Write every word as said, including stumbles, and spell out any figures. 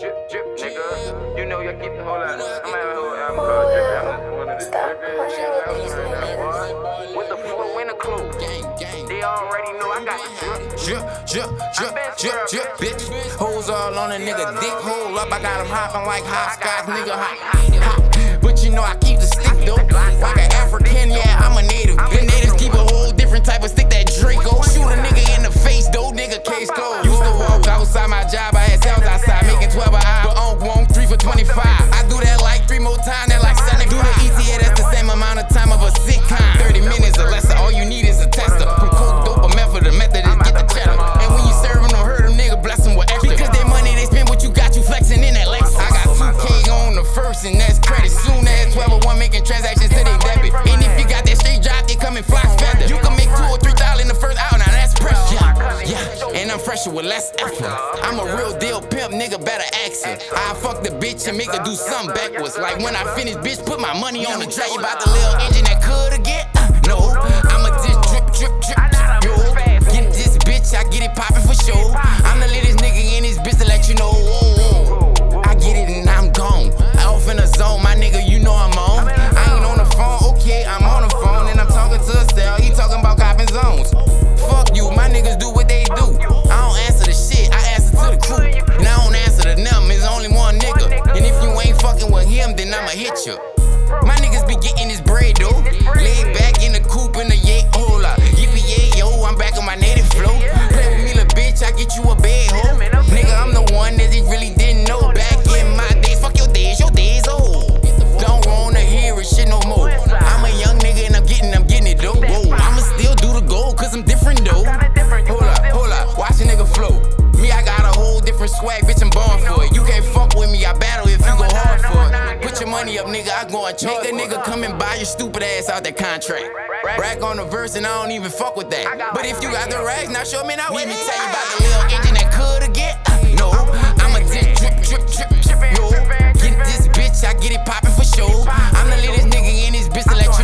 drip, drip, nigga. You know you keep the whole lot. I'm having a whole album called Drip. I'm listening to one of the drippin' shit I was doing that, boy. With the full winter clue. They already know I got drip, drip, drip, drip, drip, bitch. Hoes all on a nigga dick, hole up. I got him hopping like hopscotch, nigga. Hop, hop. But you know I keep the stick though. Like an African, yeah, I'm a native. The natives keep a whole different type of stick that Draco. Shoot a nigga in the face though, nigga. Case closed. Used to walk outside my job. I had sales outside making twelve an hour. But Unc Wong three for twenty-five. I do that like three more times. That like Sonic. Do the easy, yeah, that's the same amount of time of a sitcom. Thirty minutes or less. All you need is a tester. From coke, dope, or method. The method is get the cheddar. And when you serve them, don't hurt them, nigga. Bless them with extra. Because they money they spend, what you got, you flexing in that Lexus. I got two K on the first, and that's credit. Soon as twelve or one making transactions to their debit. And if you got that straight job, they come and fly feather. You can make two or three thousand in the first hour. Now that's pressure. And I'm fresher with less effort. I'm a real deal pimp, nigga, better accent. I fuck the bitch and make her do something backwards. Like when I finish, bitch, put my money on the track. You about the little engine that could again? Uh, no, I'ma just drip, drip, drip, drip, yo. Get this bitch, I get it poppin' for sure. I'm the latest nigga in this bitch to let you know. Whoa, whoa. I get it and I'm gone. Off in the zone, my nigga, you know I'm on. I ain't on the phone, okay, I'm on the phone. And I'm talking to a cell, he talking about copping zones. Fuck you, my niggas do what they do. I don't answer the shit, I answer to the crew. And I don't answer to them, it's only one nigga. And if you ain't fucking with him, then I'ma hit you. My niggas be getting this bread, though. Laid back in the coupe in the yay, hola. Yippee yay, yo, I'm back on my native flow. Play with me, little bitch, I get you a bed, ho. Nigga, I'm the one that he really didn't know. Back in my days, fuck your days, your days old. Don't wanna hear it, shit no more. I'm a young nigga and I'm getting, I'm getting it, though. Whoa, I'ma still do the gold, cause I'm different, though. Hold up, hold up, watch a nigga flow. Me, I got a whole different swag, bitch, I'm born for it. You can't fuck with me, I battle if you go hard for it. Put your money up, nigga, I go and charge. Make a nigga come and buy your stupid ass out that contract. Rack on the verse and I don't even fuck with that. But if you got the racks, now show me now. Let me tell you about the little engine that could again. No, I'ma just drip, drip, drip, drip, yo. Get this bitch, I get it poppin' for sure. I'm the latest nigga in this bitch to let you